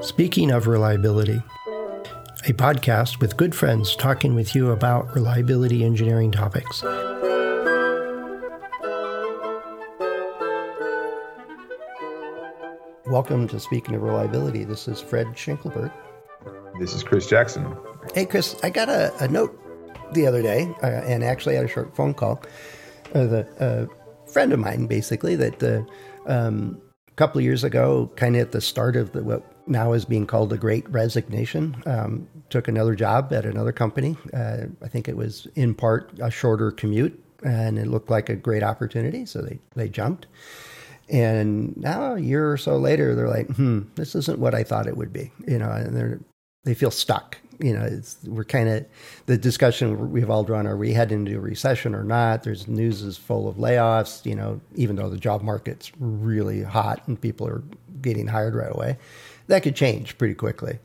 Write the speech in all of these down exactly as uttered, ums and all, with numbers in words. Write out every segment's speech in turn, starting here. Speaking of Reliability, a podcast with good friends talking with you about reliability engineering topics. Welcome to Speaking of Reliability. This is Fred Schenkelberg. This is Chris Jackson. Hey, Chris, I got a, a note the other day, uh, and actually had a short phone call with a, a friend of mine, basically, that uh, um, a couple of years ago, kind of at the start of the, what now is being called the Great Resignation, um, took another job at another company. Uh, I think it was in part a shorter commute, and it looked like a great opportunity, so they, they jumped. And now a year or so later, they're like, hmm, this isn't what I thought it would be, you know, and they're they feel stuck. You know, it's, we're kind of, the discussion we've all drawn, are we heading into a recession or not? There's news is full of layoffs, you know, even though the job market's really hot and people are getting hired right away. That could change pretty quickly.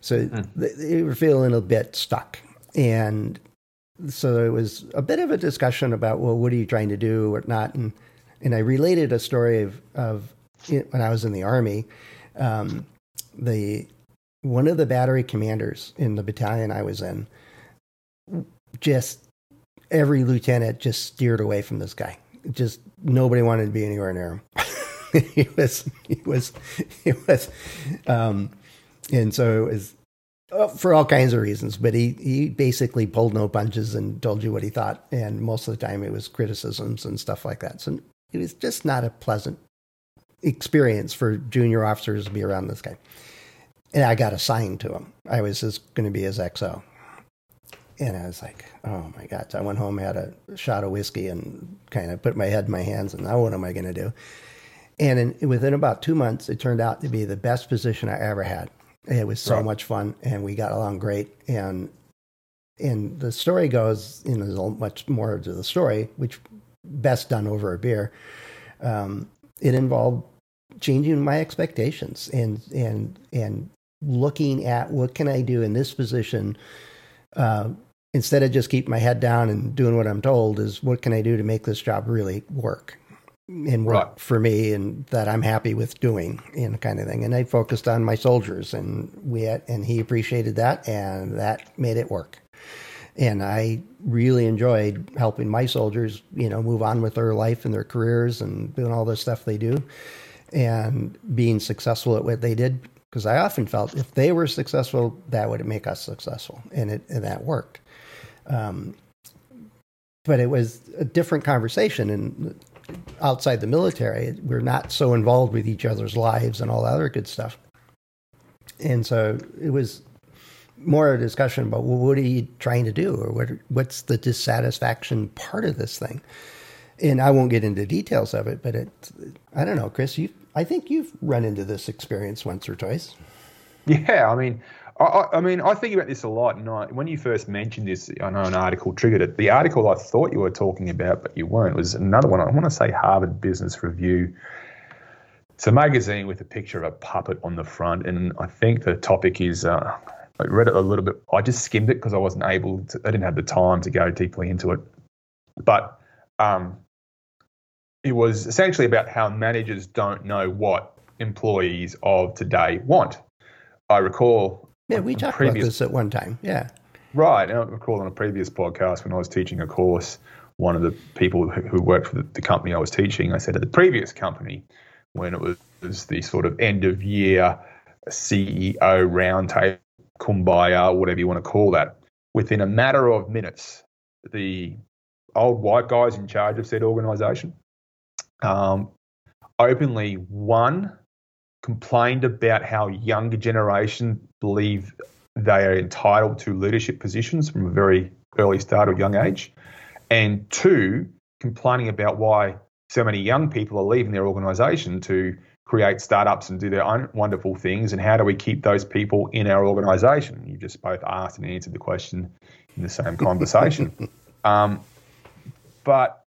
So mm. they, they were feeling a bit stuck. And so it was a bit of a discussion about, well, what are you trying to do or not? And and I related a story of, of you know, when I was in the Army, um, the... one of the battery commanders in the battalion I was in, just every lieutenant just steered away from this guy. Just nobody wanted to be anywhere near him. It was, it was, it was, um, and so it was oh, for all kinds of reasons, but he, he basically pulled no punches and told you what he thought. And most of the time it was criticisms and stuff like that. So it was just not a pleasant experience for junior officers to be around this guy. And I got assigned to him. I was just going to be his X O. And I was like, oh my God. So I went home, had a shot of whiskey and kind of put my head in my hands and now what am I going to do? And in, within about two months, it turned out to be the best position I ever had. It was so right. much fun and we got along great. And and the story goes, you know, there's much more to the story, which best done over a beer. Um, it involved changing my expectations and and and looking at what can I do in this position, uh, instead of just keep my head down and doing what I'm told, is what can I do to make this job really work and work right. for me and that I'm happy with doing and kind of thing. And I focused on my soldiers and we had, and he appreciated that and that made it work. And I really enjoyed helping my soldiers, you know, move on with their life and their careers and doing all the stuff they do and being successful at what they did. Because I often felt if they were successful, that would make us successful. And it and that worked. Um, but it was a different conversation. And outside the military, we're not so involved with each other's lives and all that other good stuff. And so it was more a discussion about, well, what are you trying to do? Or what what's the dissatisfaction part of this thing? And I won't get into details of it, but it, I don't know, Chris, you I think you've run into this experience once or twice. Yeah, I mean, I, I mean, I think about this a lot. And I, when you first mentioned this, I know an article triggered it. The article I thought you were talking about, but you weren't, was another one. I want to say Harvard Business Review. It's a magazine with a picture of a puppet on the front, and I think the topic is. Uh, I read it a little bit. I just skimmed it because I wasn't able to. I didn't have the time to go deeply into it, but. Um, It was essentially about how managers don't know what employees of today want. I recall. Yeah, we talked previous, about this at one time. Yeah. Right. I recall on a previous podcast when I was teaching a course, one of the people who, who worked for the, the company I was teaching, I said at the previous company, when it was, was the sort of end of year C E O roundtable, kumbaya, whatever you want to call that, within a matter of minutes, the old white guys in charge of said organization. Um, openly, one, complained about how younger generation believe they are entitled to leadership positions from a very early start or young age, and two, complaining about why so many young people are leaving their organisation to create startups and do their own wonderful things, and how do we keep those people in our organisation? You just both asked and answered the question in the same conversation. um, but...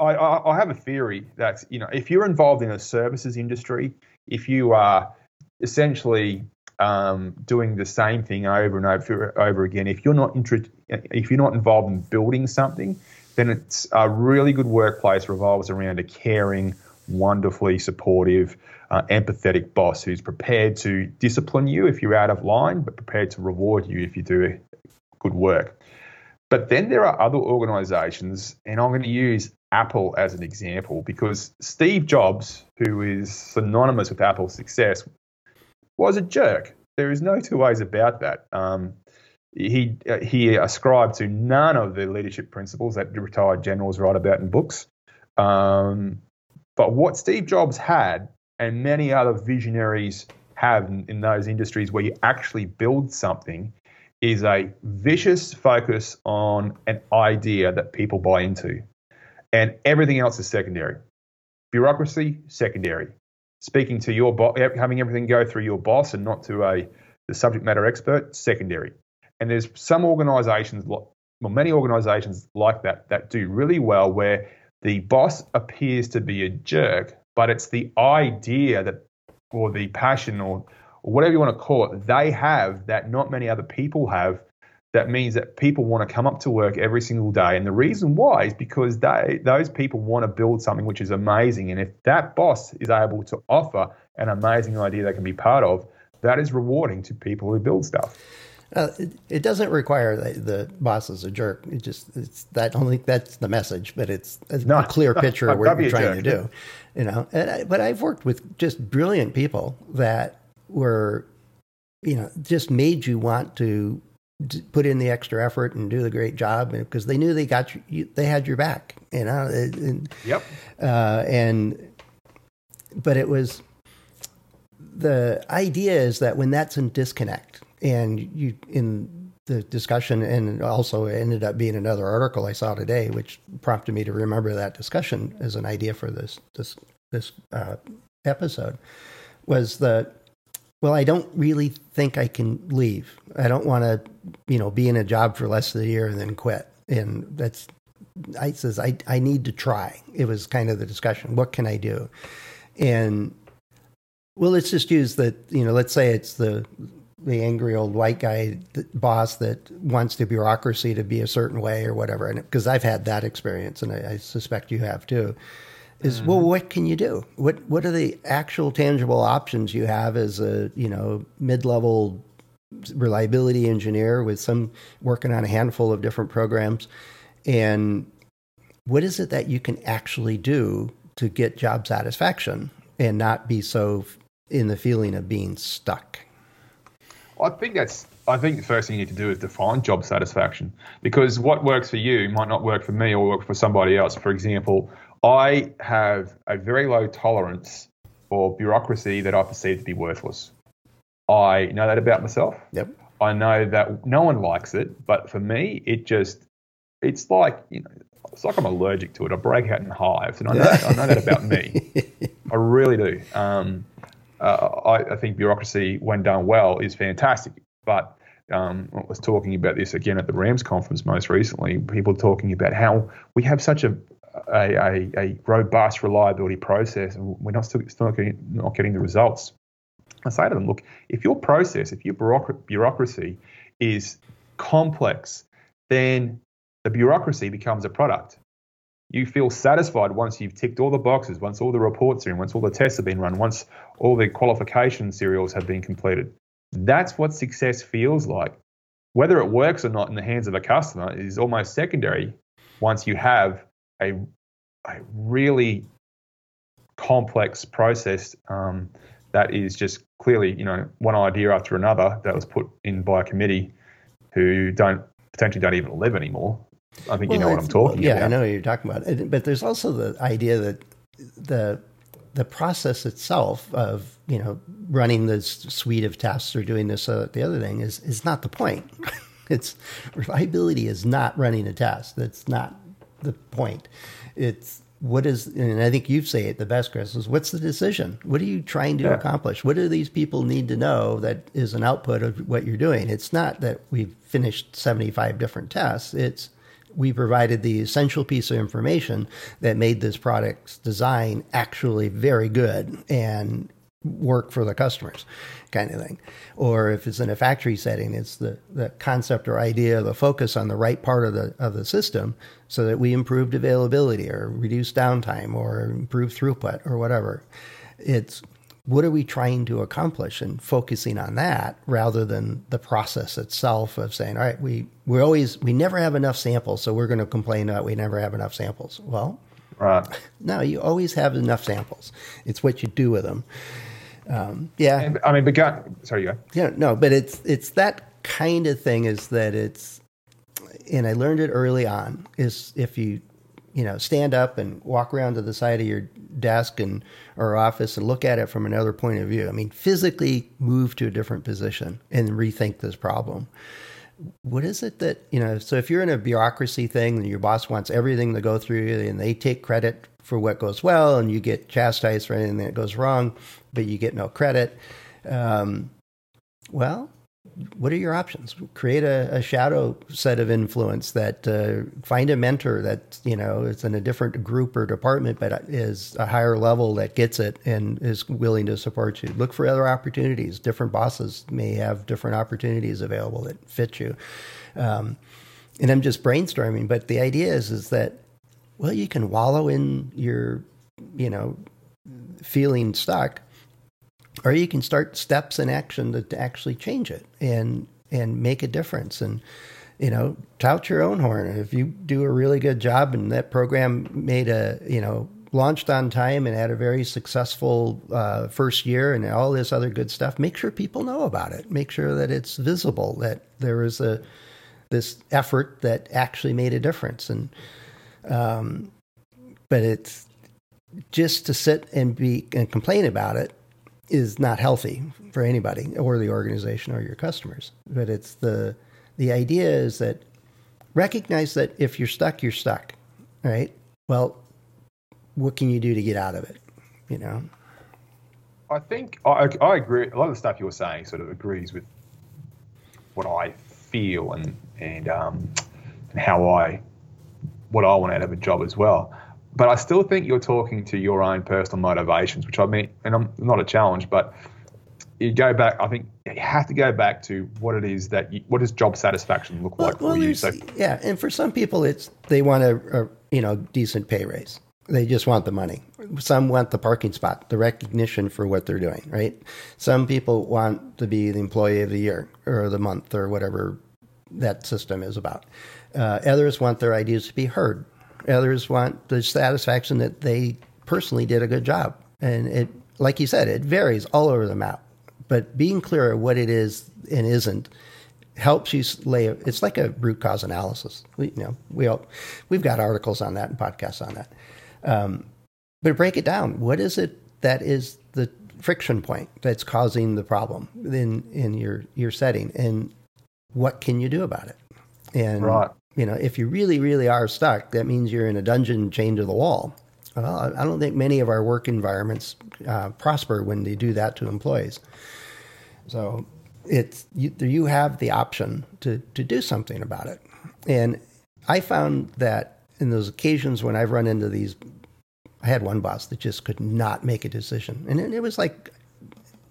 I, I have a theory that, you know, if you're involved in a services industry, if you are essentially um, doing the same thing over and over, over again, if you're not inter- if you're not involved in building something, then it's a really good workplace revolves around a caring, wonderfully supportive, uh, empathetic boss who's prepared to discipline you if you're out of line, but prepared to reward you if you do good work. But then there are other organizations, and I'm going to use Apple as an example, because Steve Jobs, who is synonymous with Apple's success, was a jerk. There is no two ways about that. Um, he he ascribed to none of the leadership principles that retired generals write about in books. Um, but what Steve Jobs had, and many other visionaries have in, in those industries where you actually build something, is a vicious focus on an idea that people buy into. And everything else is secondary. Bureaucracy, secondary. Speaking to your boss, having everything go through your boss and not to a the subject matter expert, secondary. And there's some organizations, well, many organizations like that, that do really well where the boss appears to be a jerk, but it's the idea that, or the passion, or, or whatever you want to call it, they have that not many other people have. That means that people want to come up to work every single day. And the reason why is because they those people want to build something which is amazing. And if that boss is able to offer an amazing idea they can be part of, that is rewarding to people who build stuff. Uh, it, it doesn't require the, the boss is a jerk. It just it's that only that's the message, but it's, it's no, a clear picture no, of what you're trying jerk. to do. You know, and I, but I've worked with just brilliant people that were, you know, just made you want to put in the extra effort and do the great job because they knew they got you, you they had your back, you know. And, yep. Uh, and but it was the idea is that when that's in disconnect, and you in the discussion, and also it ended up being another article I saw today, which prompted me to remember that discussion as an idea for this this this uh, episode, was the. Well, I don't really think I can leave. I don't want to, you know, be in a job for less than a year and then quit. And that's, I says, I, I need to try. It was kind of the discussion. What can I do? And well, let's just use the, you know, let's say it's the, the angry old white guy boss that wants the bureaucracy to be a certain way or whatever. And because I've had that experience, and I, I suspect you have too. Is well, what can you do? What what are the actual tangible options you have as a, you know, mid-level reliability engineer with some working on a handful of different programs? And what is it that you can actually do to get job satisfaction and not be so in the feeling of being stuck? I think that's I think the first thing you need to do is define job satisfaction, because what works for you might not work for me or work for somebody else. For example, I have a very low tolerance for bureaucracy that I perceive to be worthless. I know that about myself. Yep. I know that no one likes it, but for me, it just, it's like, you know, it's like I'm allergic to it. I break out in hives, and I know, I know that about me. I really do. Um, uh, I, I think bureaucracy, when done well, is fantastic. But um, I was talking about this again at the Rams conference most recently. People talking about how we have such a A, a, a robust reliability process, and we're not still, still not, getting, not getting the results. I say to them, look, if your process, if your bureaucracy is complex, then the bureaucracy becomes a product. You feel satisfied once you've ticked all the boxes, once all the reports are in, once all the tests have been run, once all the qualification serials have been completed. That's what success feels like. Whether it works or not in the hands of a customer is almost secondary once you have A, a really complex process um, that is just clearly, you know, one idea after another that was put in by a committee who don't potentially don't even live anymore. I think well, you know what I'm talking yeah, about. Yeah, I know what you're talking about. But there's also the idea that the the process itself of, you know, running this suite of tests or doing this or uh, the other thing is is not the point. It's reliability is not running a test. That's not the point. It's what is, and I think you say it the best, Chris, is what's the decision? What are you trying to yeah. accomplish? What do these people need to know that is an output of what you're doing? It's not that we've finished seventy-five different tests. It's we provided the essential piece of information that made this product's design actually very good and work for the customers kind of thing. Or if it's in a factory setting, it's the, the concept or idea, the focus on the right part of the of the system so that we improved availability or reduced downtime or improved throughput or whatever. It's what are we trying to accomplish and focusing on that rather than the process itself of saying, all right, we, we always, we never have enough samples, so we're going to complain that we never have enough samples. Well, right. No, you always have enough samples. It's what you do with them. Um, yeah. I mean, but God, sorry, you. Yeah, no, but it's, it's that kind of thing is that it's, and I learned it early on is if you, you know, stand up and walk around to the side of your desk and or office and look at it from another point of view. I mean, physically move to a different position and rethink this problem. What is it that, you know, so if you're in a bureaucracy thing and your boss wants everything to go through you and they take credit for what goes well and you get chastised for anything that goes wrong, but you get no credit. Um, well, what are your options? Create a, a shadow set of influence that uh, find a mentor that, you know, is in a different group or department, but is a higher level that gets it and is willing to support you. Look for other opportunities. Different bosses may have different opportunities available that fit you. Um, and I'm just brainstorming, but the idea is, is that, well, you can wallow in your, you know, feeling stuck. Or you can start steps in action to, to actually change it and and make a difference. And, you know, tout your own horn. If you do a really good job and that program made a, you know, launched on time and had a very successful uh, first year and all this other good stuff, make sure people know about it. Make sure that it's visible, that there is a this effort that actually made a difference. And um, but it's just to sit and be and complain about it is not healthy for anybody or the organization or your customers. But it's the, the idea is that recognize that if you're stuck, you're stuck, right? Well, what can you do to get out of it? You know, I think I, I agree. A lot of the stuff you were saying sort of agrees with what I feel and, and, um, and how I, what I want out of a job as well. But I still think you're talking to your own personal motivations, which I mean, and I'm not a challenge, but you go back, I think you have to go back to what it is that, you, what does job satisfaction look well, like well, for you? So, yeah. And for some people, it's, they want a, a, you know, decent pay raise. They just want the money. Some want the parking spot, the recognition for what they're doing, right? Some people want to be the employee of the year or the month or whatever that system is about. Uh, others want their ideas to be heard. Others want the satisfaction that they personally did a good job. And it, like you said, it varies all over the map. But being clear of what it is and isn't helps you lay, it's like a root cause analysis. We, you know, we all, we've got articles on that and podcasts on that. Um, but break it down. What is it that is the friction point that's causing the problem in, in your, your setting? And what can you do about it? And right. You know, if you really, really are stuck, that means you're in a dungeon chained to the wall. Well, I don't think many of our work environments uh, prosper when they do that to employees. So it's you, you have the option to, to do something about it. And I found that in those occasions when I've run into these, I had one boss that just could not make a decision. And it, it was like,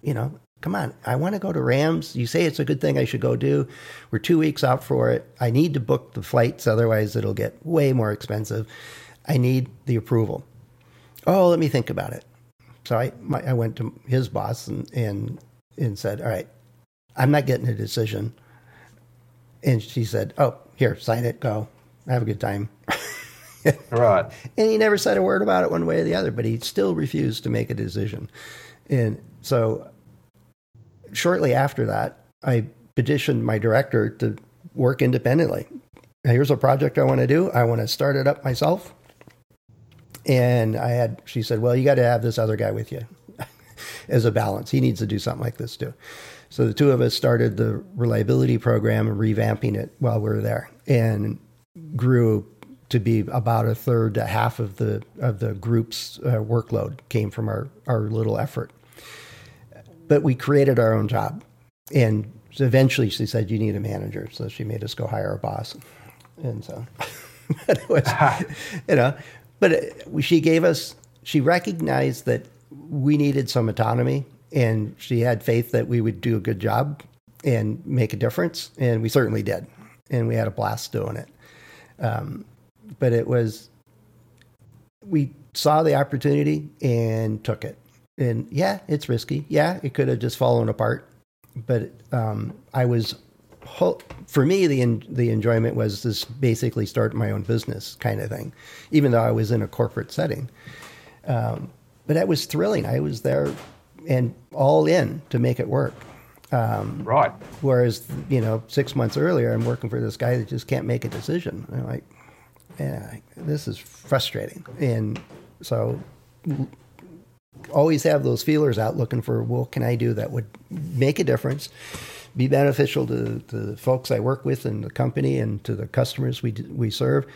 you know, come on, I want to go to Rams. You say it's a good thing I should go do. We're two weeks out for it. I need to book the flights. Otherwise, it'll get way more expensive. I need the approval. Oh, let me think about it. So I my, I went to his boss and, and and said, all right, I'm not getting a decision. And she said, oh, here, sign it, go. Have a good time. Right. And he never said a word about it one way or the other, but he still refused to make a decision. And so shortly after that, I petitioned my director to work independently. Here's a project I want to do. I want to start it up myself. And I had, she said, well, you got to have this other guy with you as a balance. He needs to do something like this too. So the two of us started the reliability program and revamping it while we were there and grew to be about a third to half of the, of the group's uh, workload came from our, our little effort. But we created our own job. And eventually she said, you need a manager. So she made us go hire a boss. And so, but it was, you know, but it, she gave us, she recognized that we needed some autonomy And she had faith that we would do a good job and make a difference. And we certainly did. And we had a blast doing it. Um, but it was, we saw the opportunity and took it. And yeah, it's risky. Yeah, it could have just fallen apart. But um, I was, for me, the the enjoyment was this basically start my own business kind of thing, even though I was in a corporate setting. Um, but that was thrilling. I was there and all in to make it work. Um, right. Whereas, you know, six months earlier, I'm working for this guy that just can't make a decision. And I'm like, yeah, this is frustrating. And so always have those feelers out looking for, well, can I do that would make a difference, be beneficial to, to the folks I work with and the company and to the customers we we serve,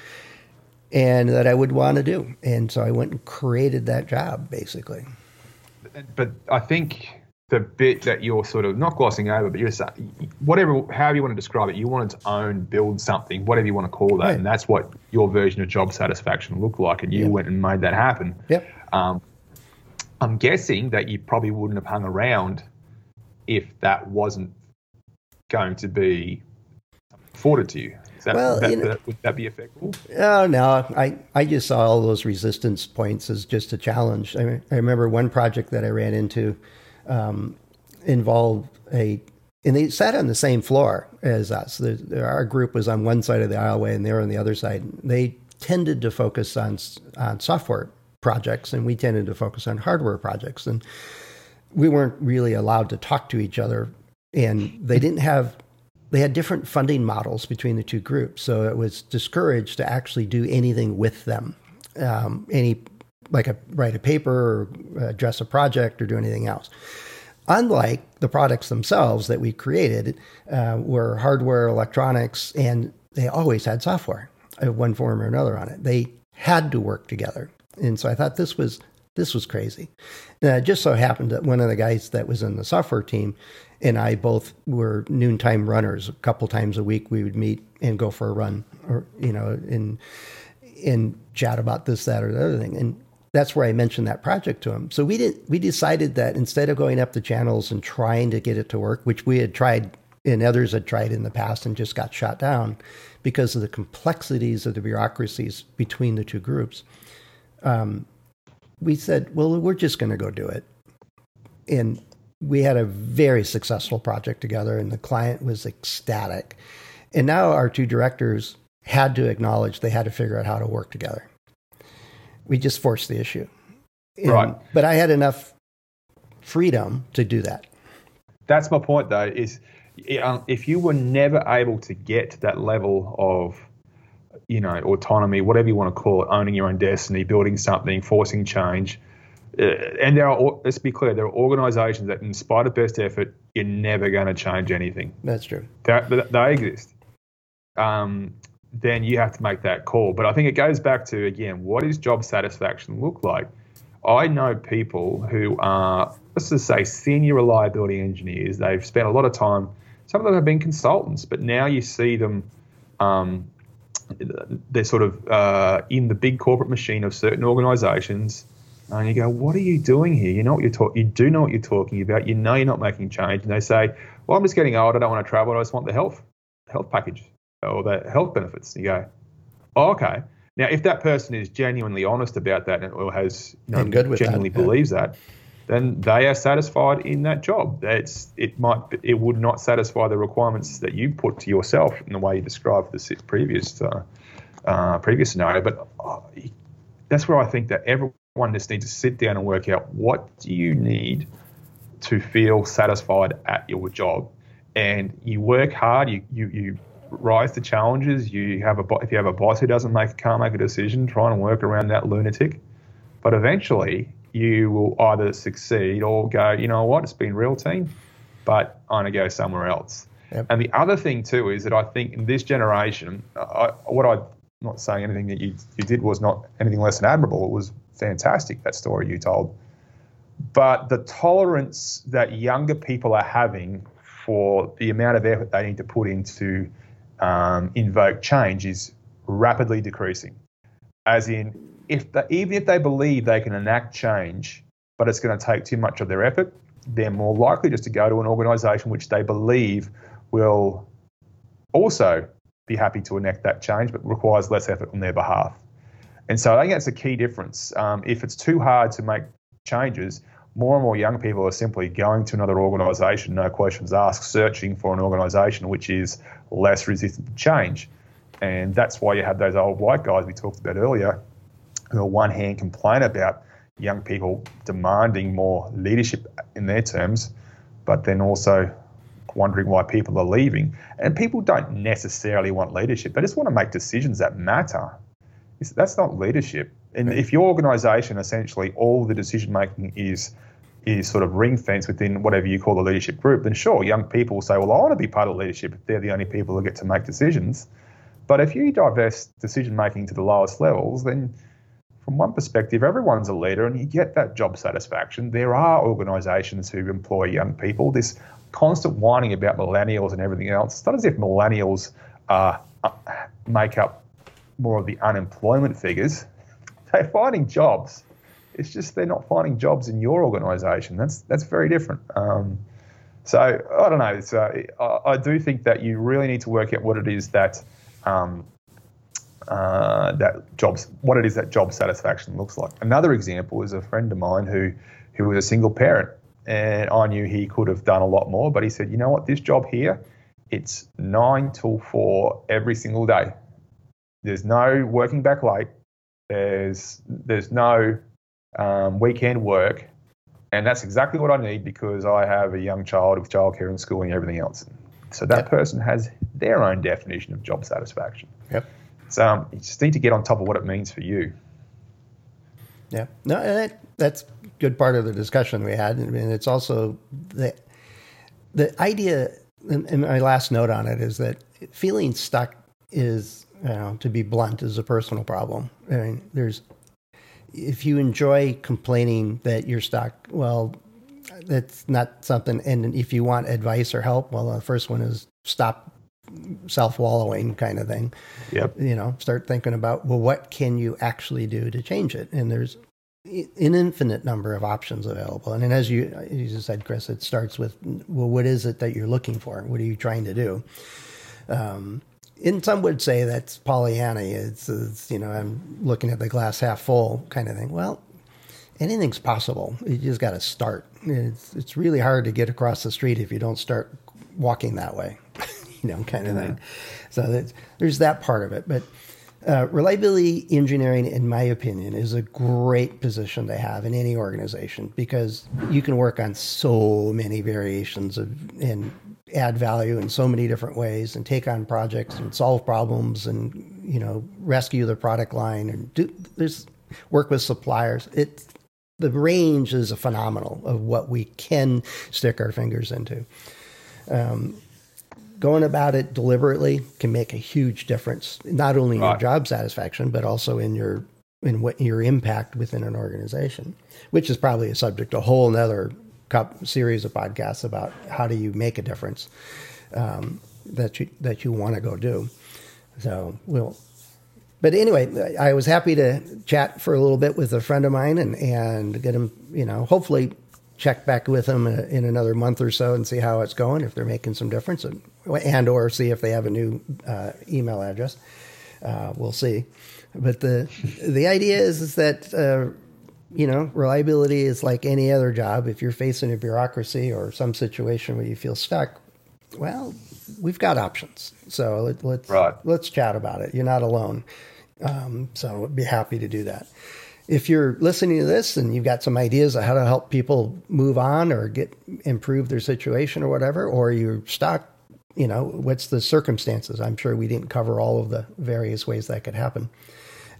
and that I would want to do. And so I went and created that job, basically. But I think the bit that you're sort of not glossing over, but you're saying, whatever, however you want to describe it, you wanted to own, build something, whatever you want to call that. Right. And that's what your version of job satisfaction looked like. And you yep. went and made that happen. Yep. Um, I'm guessing that you probably wouldn't have hung around if that wasn't going to be afforded to you. Is that, well, that, you know, that, would that be effective? Oh, no. I, I just saw all those resistance points as just a challenge. I, I remember one project that I ran into um, involved a, and they sat on the same floor as us. The, the, our group was on one side of the aisleway and they were on the other side. They tended to focus on on software projects and we tended to focus on hardware projects. And we weren't really allowed to talk to each other. And they didn't have, they had different funding models between the two groups. So it was discouraged to actually do anything with them. Um, any, like a, write a paper or address a project or do anything else. Unlike the products themselves that we created uh, were hardware, electronics, and they always had software of one form or another on it. They had to work together. And so I thought this was, this was crazy. And it just so happened that one of the guys that was in the software team and I both were noontime runners. A couple times a week we would meet and go for a run, or you know, and and chat about this, that, or the other thing. And that's where I mentioned that project to him. So we did. We decided that instead of going up the channels and trying to get it to work, which we had tried and others had tried in the past and just got shot down because of the complexities of the bureaucracies between the two groups, um, we said, well, we're just going to go do it. And we had a very successful project together and the client was ecstatic. And now our two directors had to acknowledge they had to figure out how to work together. We just forced the issue. And, right. But I had enough freedom to do that. That's my point though, is if you were never able to get to that level of, you know, autonomy, whatever you want to call it, owning your own destiny, building something, forcing change, Uh, and there are, let's be clear, there are organizations that, in spite of best effort, you're never going to change anything. That's true. That, they exist. Um, then you have to make that call. But I think it goes back to, again, what does job satisfaction look like? I know people who are, let's just say, senior reliability engineers. They've spent a lot of time. Some of them have been consultants, but now you see them um, they're sort of uh, in the big corporate machine of certain organizations. And you go, what are you doing here? You know what you're talking. You do know what you're talking about. You know you're not making change. And they say, well, I'm just getting old. I don't want to travel. I just want the health, health package or the health benefits. And you go, oh, okay. Now, if that person is genuinely honest about that or has you know, good with genuinely that, yeah. believes that, then they are satisfied in that job. That's it. Might be, it would not satisfy the requirements that you put to yourself in the way you described the previous uh, uh, previous scenario. But uh, that's where I think that everyone. One just needs to sit down and work out what do you need to feel satisfied at your job. And you work hard, you you, you rise to challenges. You have a if you have a boss who doesn't make can't make a decision, try and work around that lunatic. But eventually, you will either succeed or go, you know what, it's been real team, but I'm gonna go somewhere else. Yep. And the other thing too is that I think in this generation, I, what I not saying anything that you you did was not anything less than admirable. It was fantastic, that story you told. But the tolerance that younger people are having for the amount of effort they need to put in to um, invoke change is rapidly decreasing. As in, if they, even if they believe they can enact change, but it's going to take too much of their effort, they're more likely just to go to an organization which they believe will also be happy to enact that change, but requires less effort on their behalf. And so I think that's a key difference. Um, if it's too hard to make changes, more and more young people are simply going to another organisation, no questions asked, searching for an organisation which is less resistant to change. And that's why you have those old white guys we talked about earlier, who on one hand complain about young people demanding more leadership in their terms, but then also wondering why people are leaving. And people don't necessarily want leadership. They just want to make decisions that matter. It's, that's not leadership. And if your organisation, essentially, all the decision-making is is sort of ring-fenced within whatever you call the leadership group, then sure, young people will say, well, I want to be part of leadership if they're the only people who get to make decisions. But if you divest decision-making to the lowest levels, then from one perspective, everyone's a leader and you get that job satisfaction. There are organisations who employ young people. This constant whining about millennials and everything else, it's not as if millennials uh, make up more of the unemployment figures. They're finding jobs. It's just they're not finding jobs in your organisation. That's that's very different. Um, so I don't know. It's, uh, I, I do think that you really need to work out what it is that um, uh, that jobs what it is that job satisfaction looks like. Another example is a friend of mine who who was a single parent, and I knew he could have done a lot more, but he said, you know what, this job here, it's nine till four every single day. There's no working back late. There's there's no um, weekend work, and that's exactly what I need because I have a young child with childcare and school and everything else. So that yep. person has their own definition of job satisfaction. Yep. So um, you just need to get on top of what it means for you. Yeah. No, that, that's a good part of the discussion we had, and it's also the the idea. And my last note on it is that feeling stuck is, you know, to be blunt, is a personal problem. I mean, there's, if you enjoy complaining that you're stuck, well, that's not something. And if you want advice or help, well, the first one is stop self-wallowing kind of thing. Yep. You know, start thinking about, well, what can you actually do to change it? And there's an infinite number of options available. And as you, as you said, Chris, it starts with, well, what is it that you're looking for? What are you trying to do? Um, And some would say that's Pollyanna. It's, it's, you know, I'm looking at the glass half full kind of thing. Well, anything's possible. You just got to start. It's it's really hard to get across the street if you don't start walking that way, you know, kind of thing. So that's, there's that part of it. But uh, reliability engineering, in my opinion, is a great position to have in any organization because you can work on so many variations of and add value in so many different ways and take on projects and solve problems and, you know, rescue the product line and do there's work with suppliers. It's the range is a phenomenal of what we can stick our fingers into. Um, going about it deliberately can make a huge difference, not only in right. your job satisfaction, but also in your, in what your impact within an organization, which is probably a subject, a whole nother series of podcasts about how do you make a difference um, that you that you want to go do. So we'll, but anyway, I was happy to chat for a little bit with a friend of mine and, and get him, you know, hopefully check back with him in another month or so and see how it's going, if they're making some difference and, and or see if they have a new uh, email address. Uh, we'll see. But the, the idea is, is that, uh, you know, reliability is like any other job. If you're facing a bureaucracy or some situation where you feel stuck, well, we've got options. So let, let's right. let's chat about it. You're not alone. Um, so I'd be happy to do that. If you're listening to this and you've got some ideas of how to help people move on or get improve their situation or whatever, or you're stuck, you know, what's the circumstances? I'm sure we didn't cover all of the various ways that could happen.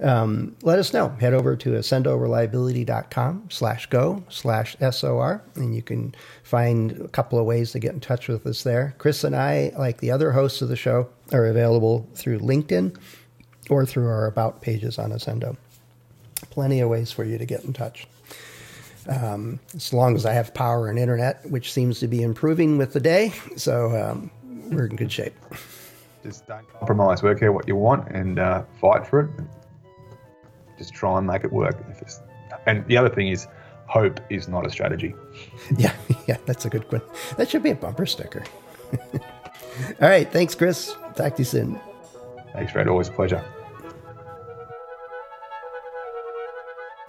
Um, let us know. Head over to accendo reliability dot com slash go slash S O R, and you can find a couple of ways to get in touch with us there. Chris and I, like the other hosts of the show, are available through LinkedIn or through our About pages on Accendo. Plenty of ways for you to get in touch. Um, as long as I have power and internet, which seems to be improving with the day, so um, we're in good shape. Just don't compromise. Work out what you want and uh, fight for it. Just try and make it work. And the other thing is, hope is not a strategy. Yeah, yeah, that's a good one. That should be a bumper sticker. All right, thanks, Chris. Talk to you soon. Thanks, Fred. Always a pleasure.